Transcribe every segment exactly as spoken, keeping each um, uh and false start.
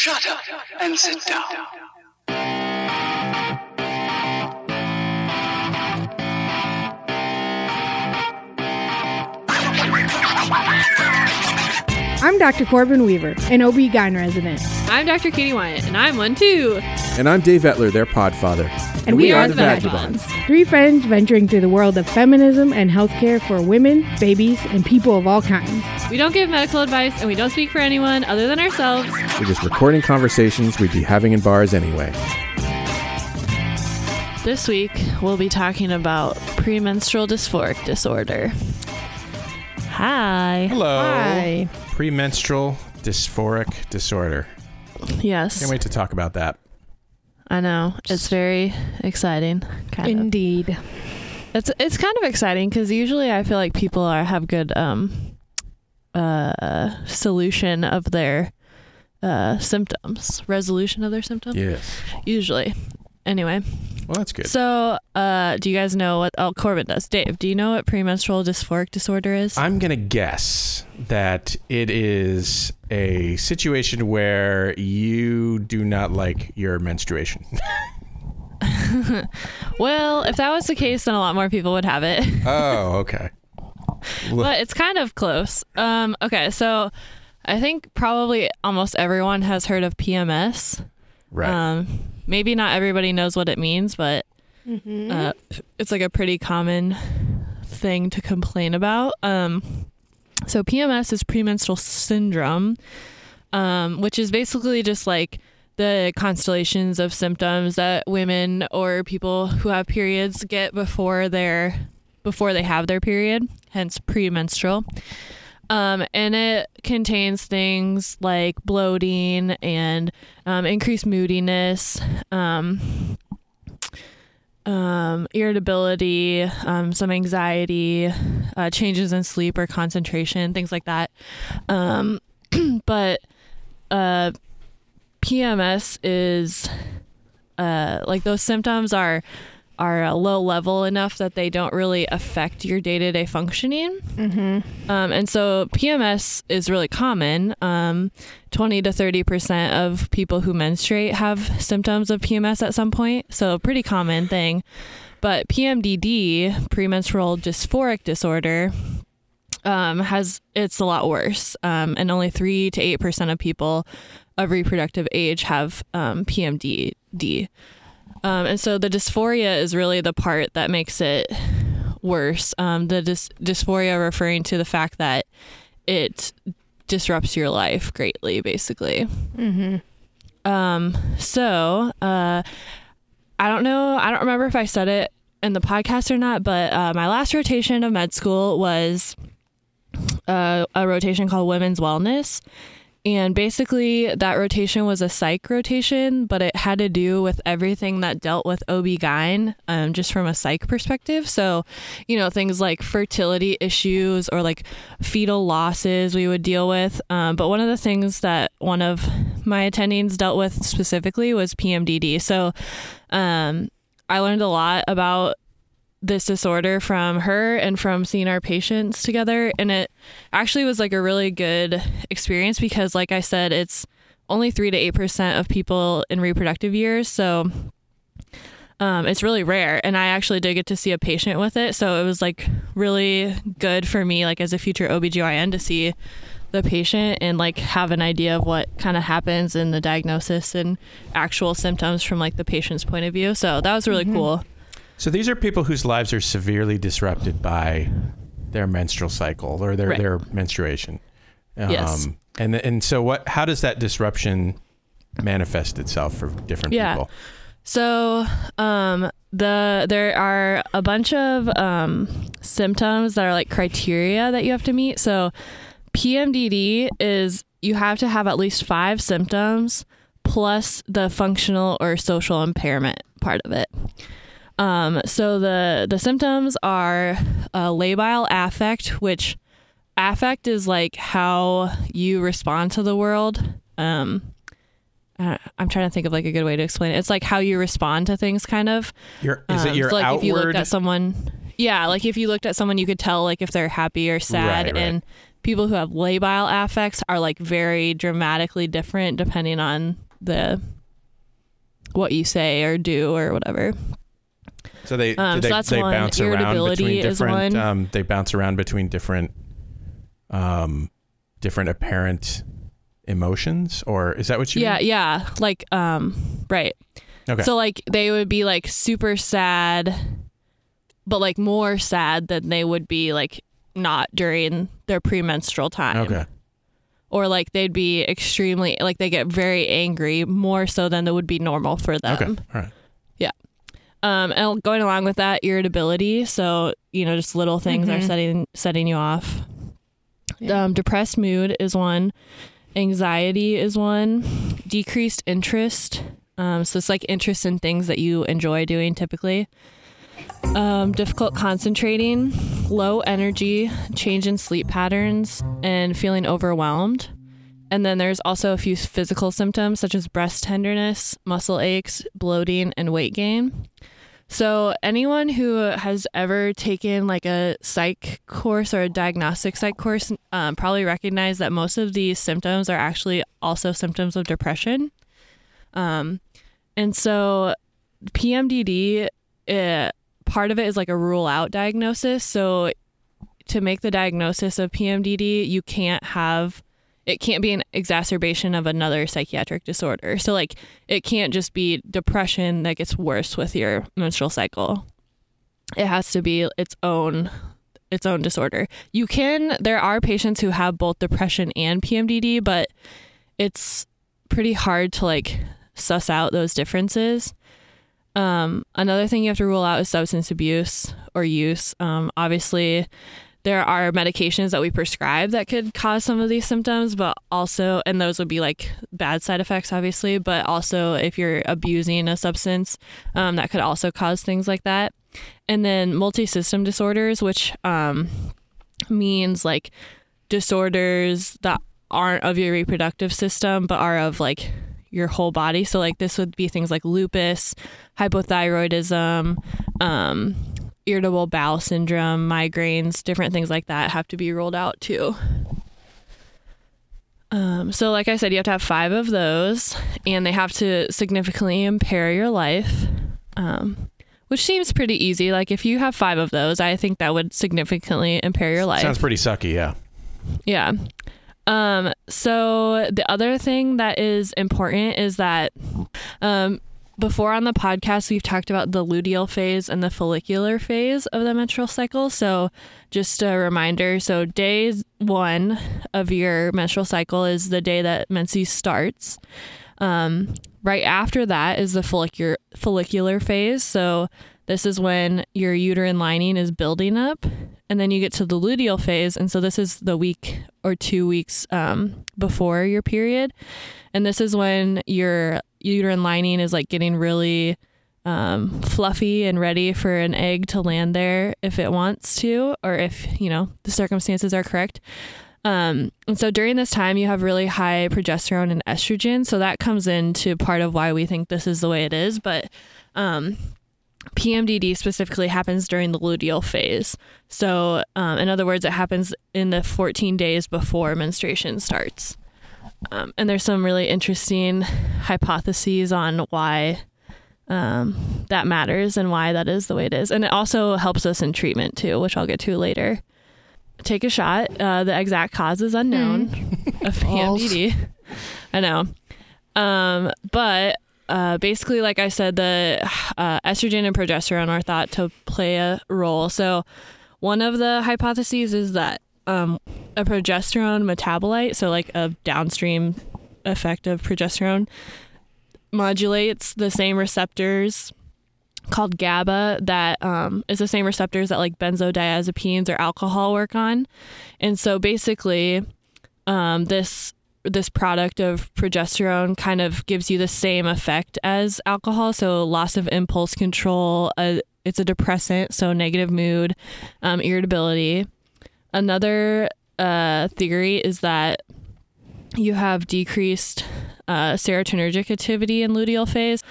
Shut up and sit down. I'm Doctor Corbin Weaver, an O B G Y N resident. I'm Doctor Katie Wyatt, and I'm one too. And I'm Dave Etler, their podfather. And, and we, we are, are the Vagibonds. Vagibonds. Three friends venturing through the world of feminism and healthcare for women, babies, and people of all kinds. We don't give medical advice, and we don't speak for anyone other than ourselves. We're just recording conversations we'd be having in bars anyway. This week, we'll be talking about premenstrual dysphoric disorder. Hi. Hello. Hi. Premenstrual dysphoric disorder. Yes. Can't wait to talk about that. I know. It's very exciting. Kind Indeed. Of. It's it's kind of exciting because usually I feel like people are have good um uh solution of their uh symptoms. Resolution of their symptoms. Yes. Usually. Anyway. Well, that's good. So uh do you guys know what oh, Corbin does? Dave, do you know what premenstrual dysphoric disorder is? I'm going to guess that it is a situation where you do not like your menstruation. Well, if that was the case, then a lot more people would have it. Oh, okay. But it's kind of close. Um, okay, so I think probably almost everyone has heard of P M S. Right. Um, maybe not everybody knows what it means, but mm-hmm. uh, it's like a pretty common thing to complain about. Um So P M S is premenstrual syndrome, um, which is basically just like the constellations of symptoms that women or people who have periods get before their before they have their period, hence premenstrual. Um, and it contains things like bloating and um, increased moodiness, um, um, irritability, um, some anxiety, uh, changes in sleep or concentration, things like that. Um, but, uh, P M S is, uh, like those symptoms are, are a low level enough that they don't really affect your day-to-day functioning. Mm-hmm. Um, and so P M S is really common. Um, twenty to thirty percent of people who menstruate have symptoms of P M S at some point. So a pretty common thing. But P M D D, premenstrual dysphoric disorder, um, has it's a lot worse. Um, and only three to eight percent of people of reproductive age have um, P M D D. Um, and so the dysphoria is really the part that makes it worse. Um, the dys- dysphoria referring to the fact that it disrupts your life greatly, basically. Mm-hmm. Um, so uh, I don't know. I don't remember if I said it in the podcast or not, but uh, my last rotation of med school was uh, a rotation called Women's Wellness. And basically that rotation was a psych rotation, but it had to do with everything that dealt with O B G Y N, um, just from a psych perspective. So, you know, things like fertility issues or like fetal losses we would deal with. Um, but one of the things that one of my attendings dealt with specifically was P M D D. So um, I learned a lot about this disorder from her and from seeing our patients together, and it actually was like a really good experience because, like I said, it's only three to eight percent of people in reproductive years, so um, it's really rare. And I actually did get to see a patient with it, so it was like really good for me, like as a future O B G Y N, to see the patient and like have an idea of what kind of happens in the diagnosis and actual symptoms from like the patient's point of view. So that was really mm-hmm. cool. So these are people whose lives are severely disrupted by their menstrual cycle or their, right. their menstruation. Um, yes. And and so what? How does that disruption manifest itself for different yeah. people? So um, the there are a bunch of um, symptoms that are like criteria that you have to meet. So P M D D is you have to have at least five symptoms plus the functional or social impairment part of it. Um, so the, the symptoms are uh, labile affect, which affect is like how you respond to the world. Um, I I'm trying to think of like a good way to explain it. It's like how you respond to things, kind of. Your, is um, it your so like outward? If you looked at someone, yeah, like if you looked at someone, you could tell like if they're happy or sad, right, right. and people who have labile affects are like very dramatically different depending on the what you say or do or whatever. So they um, so they, that's they one. bounce around between different. Um, they bounce around between different, um, different apparent emotions, or is that what you? Yeah, mean? yeah, like um, right. Okay. So like they would be like super sad, but like more sad than they would be like not during their premenstrual time. Okay. Or like they'd be extremely like they get very angry more so than it would be normal for them. Okay. All right. Yeah. Um, and going along with that, irritability. So, you know, just little things mm-hmm. are setting setting you off. Yeah. Um, depressed mood is one. Anxiety is one. Decreased interest. Um, so it's like interest in things that you enjoy doing typically. Um, difficult concentrating, low energy, change in sleep patterns, and feeling overwhelmed. And then there's also a few physical symptoms such as breast tenderness, muscle aches, bloating, and weight gain. So anyone who has ever taken like a psych course or a diagnostic psych course um, probably recognize that most of these symptoms are actually also symptoms of depression. Um, and so P M D D, it, part of it is like a rule out diagnosis. So to make the diagnosis of P M D D, you can't have it can't be an exacerbation of another psychiatric disorder. So like it can't just be depression that gets worse with your menstrual cycle. It has to be its own, its own disorder. You can, there are patients who have both depression and P M D D, but it's pretty hard to like suss out those differences. Um, another thing you have to rule out is substance abuse or use. Um, obviously, there are medications that we prescribe that could cause some of these symptoms, but also, and those would be like bad side effects, obviously, but also if you're abusing a substance, um, that could also cause things like that. And then multisystem disorders, which um, means like disorders that aren't of your reproductive system, but are of like your whole body. So like this would be things like lupus, hypothyroidism, um, irritable bowel syndrome, migraines, different things like that have to be ruled out too. Um, so like I said, you have to have five of those and they have to significantly impair your life, um, which seems pretty easy. Like if you have five of those, I think that would significantly impair your life. Sounds pretty sucky. Yeah. Yeah. Um, so the other thing that is important is that, um, before on the podcast, we've talked about the luteal phase and the follicular phase of the menstrual cycle. So just a reminder, so day one of your menstrual cycle is the day that menses starts. Um, right after that is the follicular follicular phase. So this is when your uterine lining is building up. And then you get to the luteal phase. And so this is the week or two weeks um, before your period. And this is when your uterine lining is like getting really um, fluffy and ready for an egg to land there if it wants to, or if, you know, the circumstances are correct. Um, and so during this time, you have really high progesterone and estrogen. So that comes into part of why we think this is the way it is. But um P M D D specifically happens during the luteal phase. So um, in other words, it happens in the fourteen days before menstruation starts. Um, and there's some really interesting hypotheses on why um, that matters and why that is the way it is. And it also helps us in treatment too, which I'll get to later. Take a shot. Uh, the exact cause is unknown mm. of P M D D. I know. Um, but Uh, basically, like I said, the uh, estrogen and progesterone are thought to play a role. So one of the hypotheses is that um, a progesterone metabolite, so like a downstream effect of progesterone, modulates the same receptors called GABA that um, is the same receptors that like benzodiazepines or alcohol work on. And so basically um, this this product of progesterone kind of gives you the same effect as alcohol. So loss of impulse control, uh, it's a depressant, so negative mood, um, irritability. Another uh, theory is that you have decreased uh, serotonergic activity in luteal phase.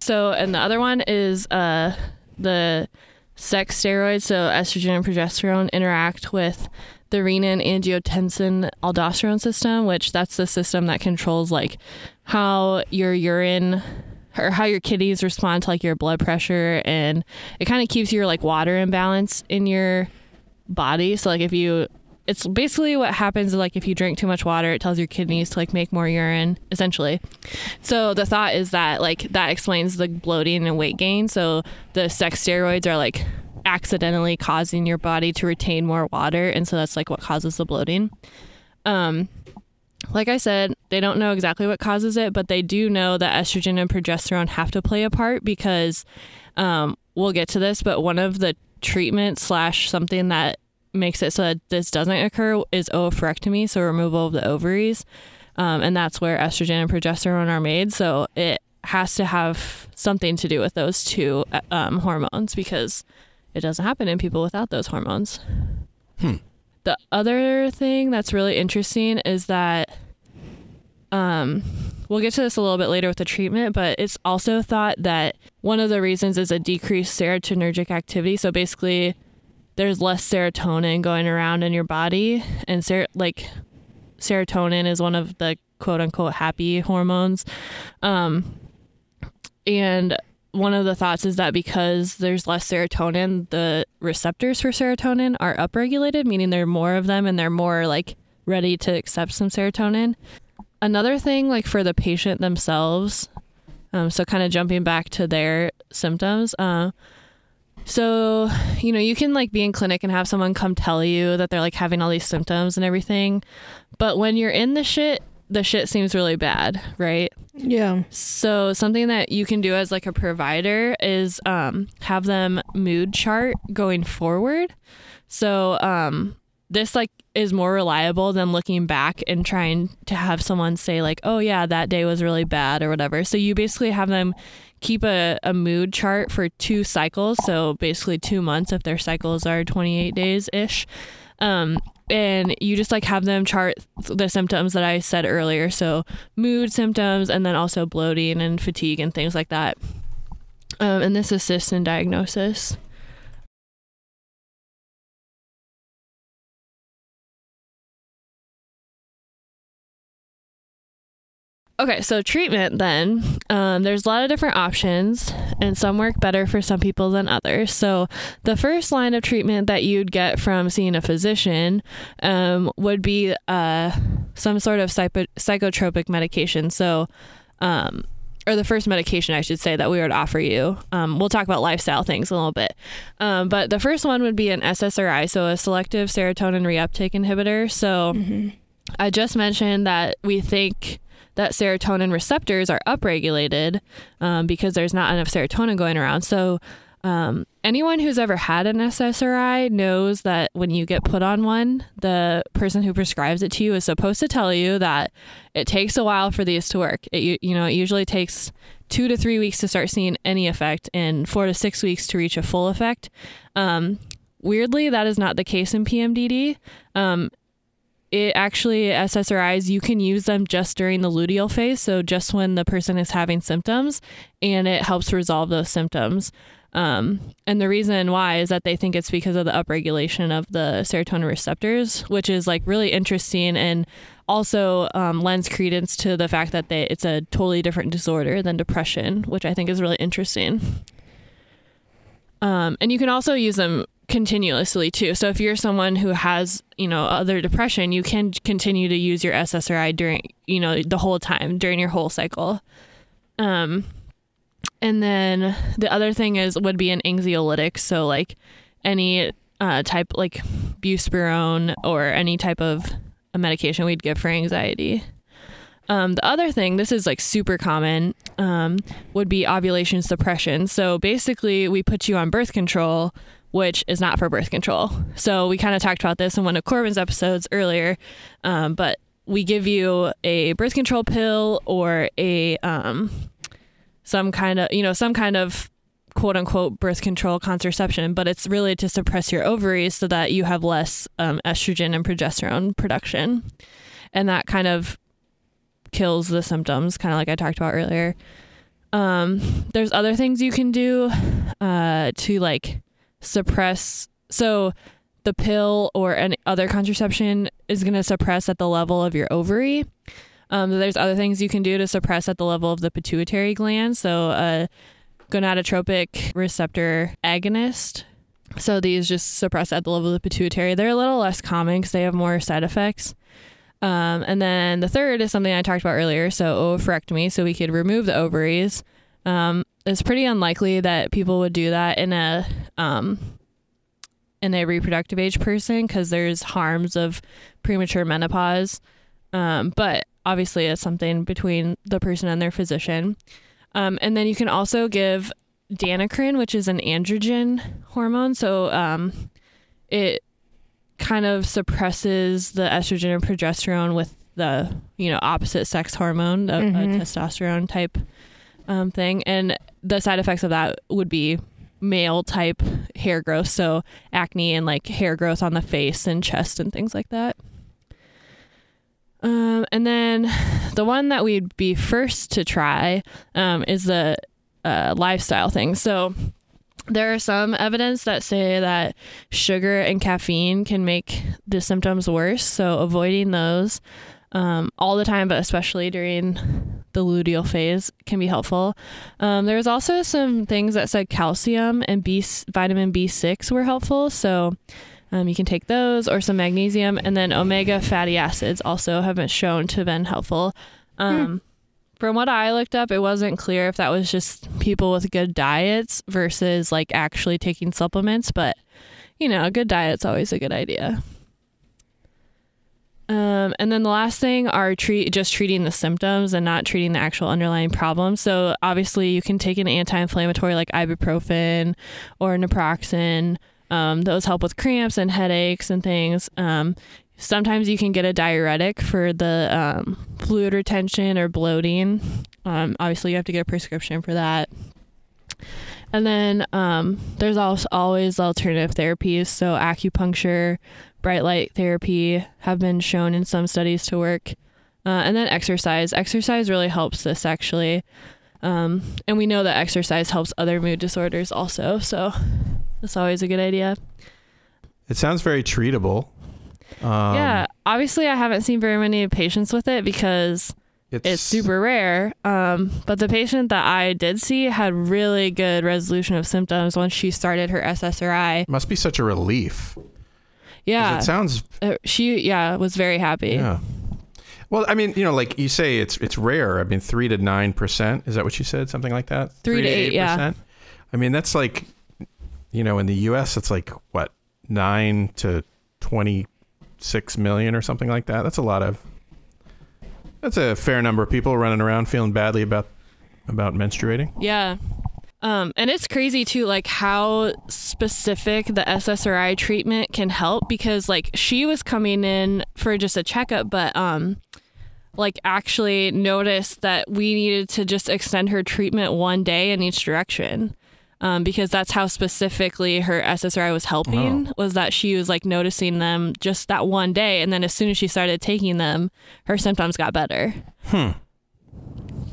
So, and the other one is uh, the sex steroids. So estrogen and progesterone interact with the renin-angiotensin-aldosterone system, which that's the system that controls like how your urine or how your kidneys respond to like your blood pressure, and it kind of keeps your like water in balance in your body. So like if you, it's basically what happens is like if you drink too much water, it tells your kidneys to like make more urine, essentially. So the thought is that like that explains the bloating and weight gain. So the sex steroids are like accidentally causing your body to retain more water, and so that's like what causes the bloating. Um, like I said, they don't know exactly what causes it, but they do know that estrogen and progesterone have to play a part because um, we'll get to this, but one of the treatments slash something that makes it so that this doesn't occur is oophorectomy, so removal of the ovaries, um, and that's where estrogen and progesterone are made, so it has to have something to do with those two um, hormones because it doesn't happen in people without those hormones. Hmm. The other thing that's really interesting is that um, we'll get to this a little bit later with the treatment, but it's also thought that one of the reasons is a decreased serotonergic activity, so basically there's less serotonin going around in your body, and ser- like serotonin is one of the quote unquote happy hormones. Um, and one of the thoughts is that because there's less serotonin, the receptors for serotonin are upregulated, meaning there are more of them and they're more like ready to accept some serotonin. Another thing, like for the patient themselves, um, so kind of jumping back to their symptoms, uh, So, you know, you can like be in clinic and have someone come tell you that they're like having all these symptoms and everything. But when you're in the shit, the shit seems really bad, right? Yeah. So something that you can do as like a provider is um, have them mood chart going forward. So um, this like is more reliable than looking back and trying to have someone say like, oh yeah, that day was really bad or whatever. So you basically have them keep a, a mood chart for two cycles, so basically two months if their cycles are twenty-eight days-ish, um, and you just like have them chart the symptoms that I said earlier, so mood symptoms and then also bloating and fatigue and things like that, um, and this assists in diagnosis. Okay, so treatment then, um, there's a lot of different options and some work better for some people than others. So the first line of treatment that you'd get from seeing a physician um, would be uh, some sort of psycho- psychotropic medication. So, um, or the first medication, I should say, that we would offer you. Um, we'll talk about lifestyle things a little bit. Um, but the first one would be an S S R I, so a selective serotonin reuptake inhibitor. So mm-hmm. I just mentioned that we think that serotonin receptors are upregulated um, because there's not enough serotonin going around. So um, anyone who's ever had an S S R I knows that when you get put on one, the person who prescribes it to you is supposed to tell you that it takes a while for these to work. It, you, you know, it usually takes two to three weeks to start seeing any effect and four to six weeks to reach a full effect. Um, weirdly, that is not the case in P M D D. Um, It actually, S S R Is, you can use them just during the luteal phase, so just when the person is having symptoms, and it helps resolve those symptoms. Um, and the reason why is that they think it's because of the upregulation of the serotonin receptors, which is like really interesting and also um, lends credence to the fact that they, it's a totally different disorder than depression, which I think is really interesting. Um, and you can also use them continuously too. So if you're someone who has, you know, other depression, you can continue to use your S S R I during, you know, the whole time during your whole cycle. Um, and then the other thing is would be an anxiolytic. So like any uh, type like buspirone or any type of a medication we'd give for anxiety. Um, the other thing, this is like super common, um, would be ovulation suppression. So basically we put you on birth control, which is not for birth control. So we kind of talked about this in one of Corbin's episodes earlier, um, but we give you a birth control pill or a um, some kind of, you know, some kind of quote unquote birth control contraception, but it's really to suppress your ovaries so that you have less um, estrogen and progesterone production. And that kind of kills the symptoms, kind of like I talked about earlier. Um, there's other things you can do uh, to like suppress. So the pill or any other contraception is going to suppress at the level of your ovary. Um, there's other things you can do to suppress at the level of the pituitary gland. So a gonadotropic receptor agonist. So these just suppress at the level of the pituitary. They're a little less common because they have more side effects. Um, and then the third is something I talked about earlier. So oophorectomy. So we could remove the ovaries. Um, it's pretty unlikely that people would do that in a um, in a reproductive age person because there's harms of premature menopause. Um, but obviously it's something between the person and their physician. Um, and then you can also give Danicrine, which is an androgen hormone. So um, it kind of suppresses the estrogen and progesterone with the, you know, opposite sex hormone, a, mm-hmm. a testosterone type um, thing. And the side effects of that would be male type hair growth. So acne and like hair growth on the face and chest and things like that. Um, and then the one that we'd be first to try um, is the uh, lifestyle thing. So there are some evidence that say that sugar and caffeine can make the symptoms worse. So avoiding those um, all the time, but especially during the luteal phase can be helpful. Um, there was also some things that said calcium and B, vitamin B six were helpful. So Um, you can take those or some magnesium, and then omega fatty acids also have been shown to have been helpful. Um, hmm. From what I looked up, it wasn't clear if that was just people with good diets versus like actually taking supplements. But, you know, a good diet's always a good idea. Um, and then the last thing are treat just treating the symptoms and not treating the actual underlying problem. So obviously you can take an anti-inflammatory like ibuprofen or naproxen. Um, those help with cramps and headaches and things. Um, sometimes you can get a diuretic for the um, fluid retention or bloating. Um, obviously, you have to get a prescription for that. And then um, there's also always alternative therapies. So acupuncture, bright light therapy have been shown in some studies to work. Uh, and then exercise. Exercise really helps this, actually. Um, and we know that exercise helps other mood disorders also. So that's always a good idea. It sounds very treatable. Um, yeah. Obviously, I haven't seen very many patients with it because it's, it's super rare. Um, but the patient that I did see had really good resolution of symptoms once she started her S S R I. Must be such a relief. Yeah. It sounds... Uh, she, yeah, was very happy. Yeah. Well, I mean, you know, like you say, it's it's rare. I mean, three to nine percent. Is that what you said? Something like that? Three, three to eight, eight percent. Yeah. I mean, that's like... You know, in the U S, it's like, what, nine to twenty-six million or something like that. That's a lot of, that's a fair number of people running around feeling badly about about menstruating. Yeah. Um, and it's crazy, too, like how specific the S S R I treatment can help, because like she was coming in for just a checkup, but um, like actually noticed that we needed to just extend her treatment one day in each direction. Um, because that's how specifically her S S R I was helping, oh. was that she was like noticing them just that one day. And then as soon as she started taking them, her symptoms got better. Hmm.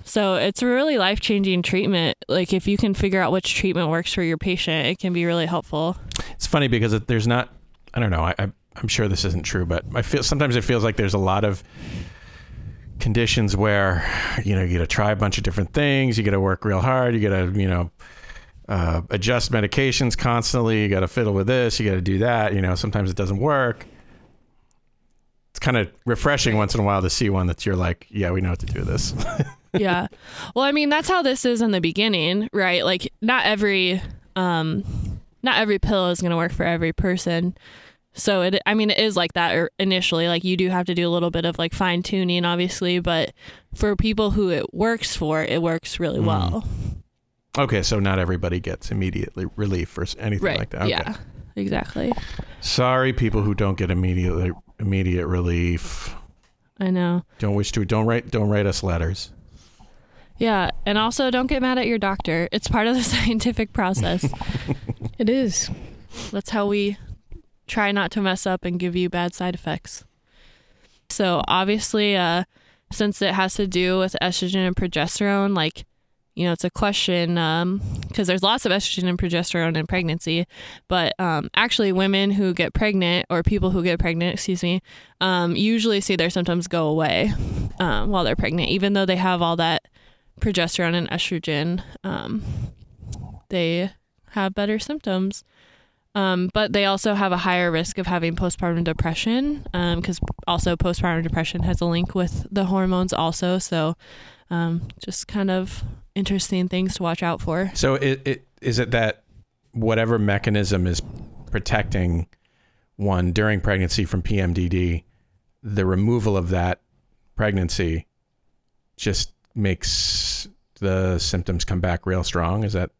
So it's a really life-changing treatment. Like if you can figure out which treatment works for your patient, it can be really helpful. It's funny because there's not, I don't know, I, I, I'm sure this isn't true, but I feel sometimes it feels like there's a lot of conditions where, you know, you gotta try a bunch of different things. You gotta work real hard. You gotta, you know, Uh, adjust medications constantly. You got to fiddle with this. You got to do that. You know, sometimes it doesn't work. It's kind of refreshing once in a while to see one that you're like, yeah, we know how to do this. Yeah. Well, I mean, that's how this is in the beginning, right? Like not every, um, not every pill is going to work for every person. So it, I mean, it is like that initially, like you do have to do a little bit of like fine tuning, obviously, but for people who it works for, it works really mm. well. Okay, so not everybody gets immediately relief or anything right. like that. Okay. Yeah, exactly. Sorry, people who don't get immediately immediate relief. I know. Don't wish to. Don't write. Don't write us letters. Yeah, and also don't get mad at your doctor. It's part of the scientific process. It is. That's how we try not to mess up and give you bad side effects. So obviously, uh, since it has to do with estrogen and progesterone, like. you know, it's a question um, because there's lots of estrogen and progesterone in pregnancy, but um, actually women who get pregnant or people who get pregnant, excuse me, um, usually see their symptoms go away um, while they're pregnant, even though they have all that progesterone and estrogen. Um, they have better symptoms. Um, but they also have a higher risk of having postpartum depression because um, also postpartum depression has a link with the hormones also. So um, just kind of interesting things to watch out for. So it, it, is it that whatever mechanism is protecting one during pregnancy from P M D D, the removal of that pregnancy just makes the symptoms come back real strong? Is that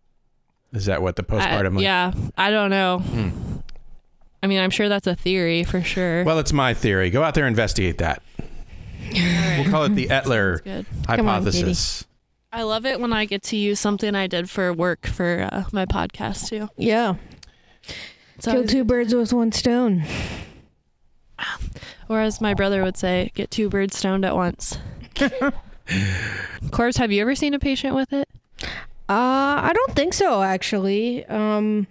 Is that what the postpartum? I, yeah, I don't know. Hmm. I mean, I'm sure that's a theory for sure. Well, it's my theory. Go out there and investigate that. Right. We'll call it the Etler hypothesis. On, I love it when I get to use something I did for work for uh, my podcast too. Yeah. So kill two birds with one stone. Or as my brother would say, get two birds stoned at once. Corbs, have you ever seen a patient with it? Uh, I don't think so, actually. Um,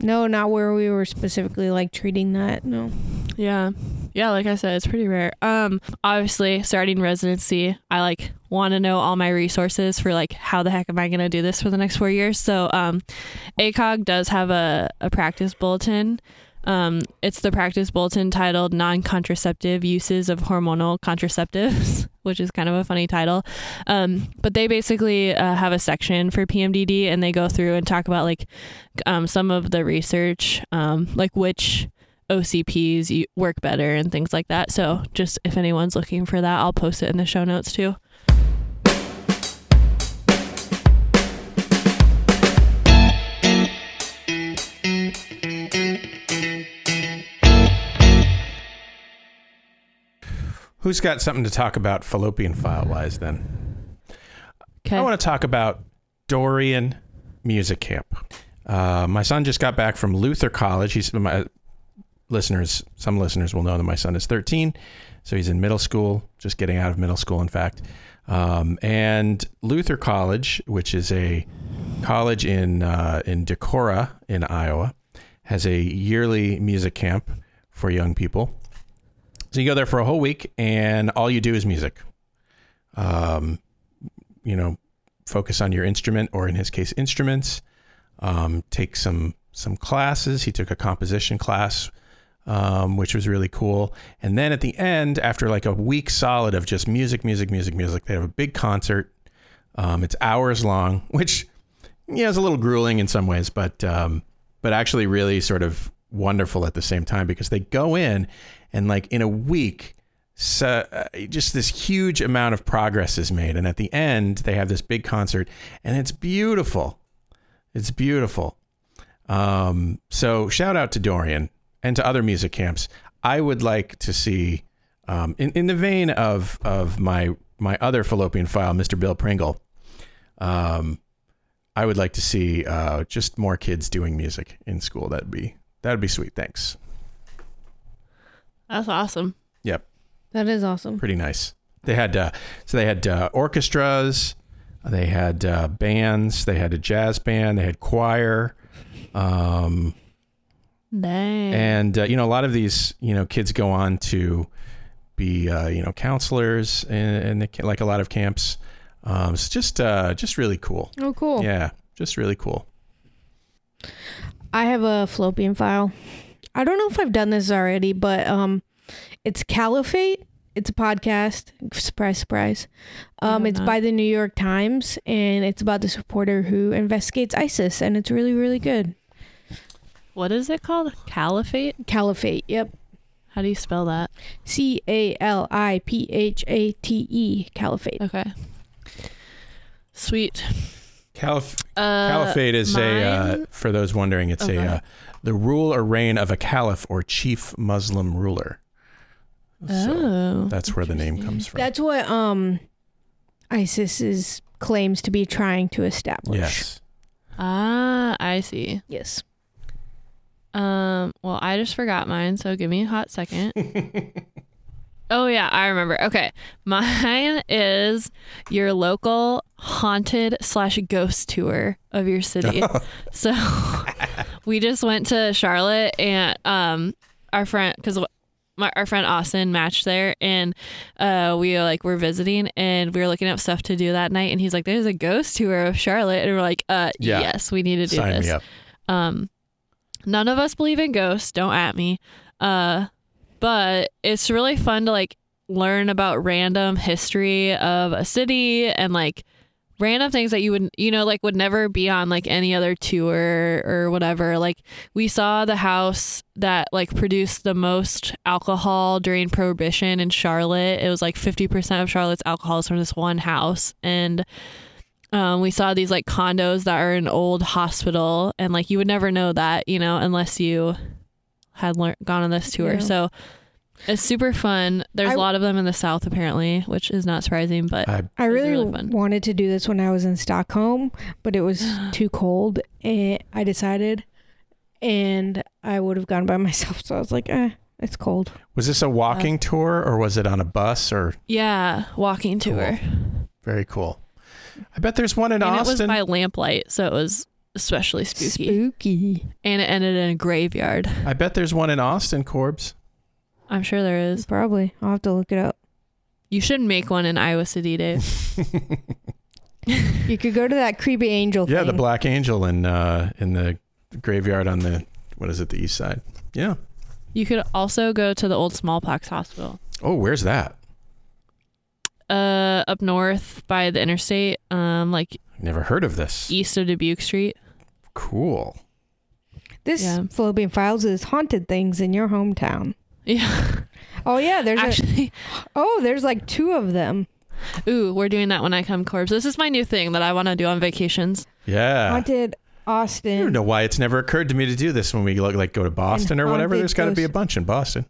no, not where we were specifically like treating that. No. Yeah. Yeah. Like I said, it's pretty rare. Um, obviously starting residency, I like want to know all my resources for like, how the heck am I going to do this for the next four years? So, um, A C O G does have a, a practice bulletin. Um, it's the practice bulletin titled Non-Contraceptive Uses of Hormonal Contraceptives, which is kind of a funny title. Um, but they basically uh, have a section for P M D D and they go through and talk about like um, some of the research, um, like which O C Ps work better and things like that. So just if anyone's looking for that, I'll post it in the show notes too. Who's got something to talk about Fallopian File-wise then? Okay. I want to talk about Dorian Music Camp. Uh, my son just got back from Luther College. He's my listeners. Some listeners will know that my son is thirteen, so he's in middle school, just getting out of middle school, in fact. Um, and Luther College, which is a college in uh, in Decorah in Iowa, has a yearly music camp for young people. So you go there for a whole week and all you do is music. Um, you know, focus on your instrument, or in his case, instruments. Um, take some some classes. He took a composition class, um, which was really cool. And then at the end, after like a week solid of just music, music, music, music, they have a big concert. Um, it's hours long, which, you know, is a little grueling in some ways, but um, but actually really sort of wonderful at the same time, because they go in and like in a week, so, uh, just this huge amount of progress is made. And at the end, they have this big concert and it's beautiful. It's beautiful. Um, so shout out to Dorian and to other music camps. I would like to see um, in, in the vein of, of my, my other Fallopian File, Mister Bill Pringle. Um, I would like to see uh, just more kids doing music in school. That'd be, that'd be sweet. Thanks. That's awesome. Yep. That is awesome. Pretty nice. They had, uh, so they had uh, orchestras, they had uh, bands, they had a jazz band, they had choir. Um, Dang. And, uh, you know, a lot of these, you know, kids go on to be, uh, you know, counselors and like a lot of camps. Um, it's just, uh, just really cool. Oh, cool. Yeah. Just really cool. I have a Fallopian File. I don't know if I've done this already, but um, it's Caliphate. It's a podcast. Surprise, surprise. Um, it's by the New York Times, and it's about this reporter who investigates ISIS, and it's really, really good. What is it called? Caliphate? Caliphate, yep. How do you spell that? C A L I P H A T E, Caliphate. Okay. Sweet. Calif- uh, Caliphate is mine? a, uh, for those wondering, it's okay. a... Uh, The rule or reign of a caliph or chief Muslim ruler. So oh, that's where the name comes from. That's what um, ISIS is, claims to be trying to establish. Yes. Ah, I see. Yes. Um. Well, I just forgot mine, so give me a hot second. Oh, yeah, I remember. Okay. Mine is your local haunted slash ghost tour of your city. So we just went to Charlotte and um, our friend, because my, our friend Austin matched there, and uh, we like were visiting and we were looking up stuff to do that night. And he's like, there's a ghost tour of Charlotte. And we're like, "Uh, yeah. yes, we need to do Sign this. Me up. Um, none of us believe in ghosts. Don't at me. Uh, But it's really fun to like learn about random history of a city and like random things that you would, you know, like would never be on like any other tour or whatever. Like we saw the house that like produced the most alcohol during Prohibition in Charlotte. It was like fifty percent of Charlotte's alcohol is from this one house. And um, we saw these like condos that are an old hospital, and like you would never know that, you know, unless you had learned, gone on this tour. Yeah. So it's super fun. There's I, a lot of them in the South apparently, which is not surprising, but I, I really, really fun. wanted to do this when I was in Stockholm, but it was too cold and I decided, and I would have gone by myself. So I was like, eh, it's cold. Was this a walking uh, tour or was it on a bus or? Yeah. Walking tour. Cool. Very cool. I bet there's one in and Austin. It was by lamplight. So it was especially spooky. Spooky. And it ended in a graveyard. I bet there's one in Austin, Corbs. I'm sure there is. Probably. I'll have to look it up. You should make one in Iowa City, Dave. You could go to that creepy angel yeah, thing. Yeah, the black angel in uh, in the graveyard on the, what is it, the east side. Yeah. You could also go to the old smallpox hospital. Oh, where's that? Uh, up north by the interstate. Um, like... Never heard of this. East of Dubuque Street. Cool. This yeah. Fallopian Files is haunted things in your hometown. Yeah. Oh yeah, there's actually. A, oh, there's like two of them. Ooh, we're doing that when I come, Corbs. This is my new thing that I want to do on vacations. Yeah. Haunted Austin. I don't know why it's never occurred to me to do this when we look, like go to Boston or whatever. There's got to be a bunch in Boston.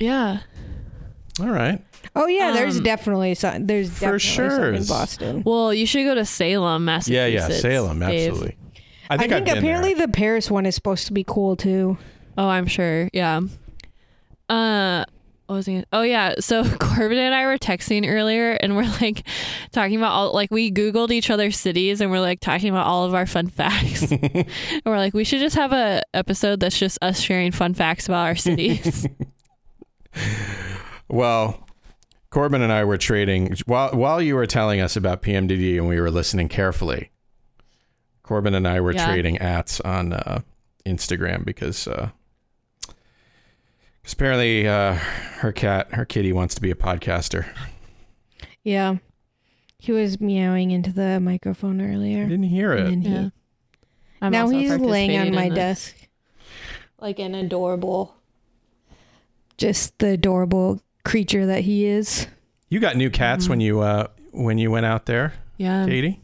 Yeah. All right. Oh yeah, um, there's definitely some. There's definitely for sure some in Boston. Well, you should go to Salem, Massachusetts. Yeah, yeah, Salem, absolutely. I think, I think apparently there. The Paris one is supposed to be cool too. Oh, I'm sure. Yeah. Uh, what was I gonna, oh yeah. So Corbin and I were texting earlier, and we're like talking about all like we Googled each other's cities, and we're like talking about all of our fun facts. And we're like, we should just have a episode that's just us sharing fun facts about our cities. Well, Corbin and I were trading while while you were telling us about P M D D, and we were listening carefully. Corbin and I were yeah. trading ads on uh, Instagram because uh, apparently uh, her cat, her kitty, wants to be a podcaster. Yeah, he was meowing into the microphone earlier. I didn't hear it. And yeah. he, I'm now he's laying on my desk like an adorable, just the adorable. creature that he is. You got new cats mm-hmm. when you uh when you went out there, yeah, Katie?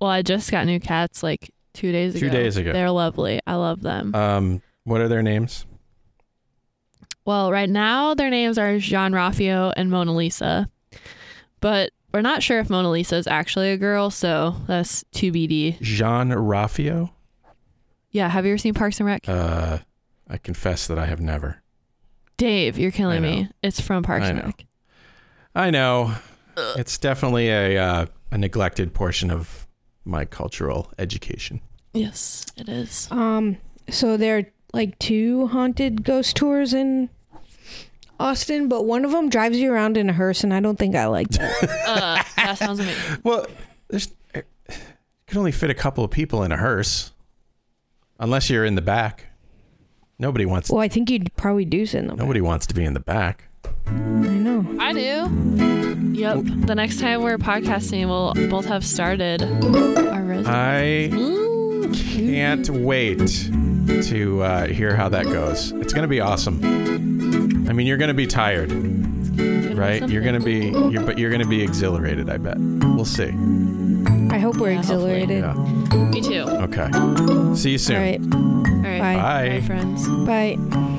Well, I just got new cats like two days ago. Two days ago. They're lovely. I love them. Um, what are their names? Well, right now their names are Jean Raffio and Mona Lisa, but we're not sure if Mona Lisa is actually a girl, so that's to be determined. Jean Raffio. Yeah, have you ever seen Parks and Rec? Uh, I confess that I have never. Dave, you're killing me. It's from Parks and Rec. I know. Ugh. It's definitely a uh, a neglected portion of my cultural education. Yes, it is. Um, so there are like two haunted ghost tours in Austin, but one of them drives you around in a hearse, and I don't think I like that. uh, that sounds amazing. Well, there's it could only fit a couple of people in a hearse, unless you're in the back. Nobody wants... Well, I think you'd probably do sit in the Nobody back. wants to be in the back. I know. I do. Yep. The next time we're podcasting, we'll both have started our resumes. I Ooh. can't wait to uh, hear how that goes. It's going to be awesome. I mean, you're going to be tired, right? You're going to be... You're, but you're going to be exhilarated, I bet. We'll see. I hope we're yeah, exhilarated. Yeah. Me too. Okay. See you soon. All right. All right. Bye. Bye. Bye, friends. Bye.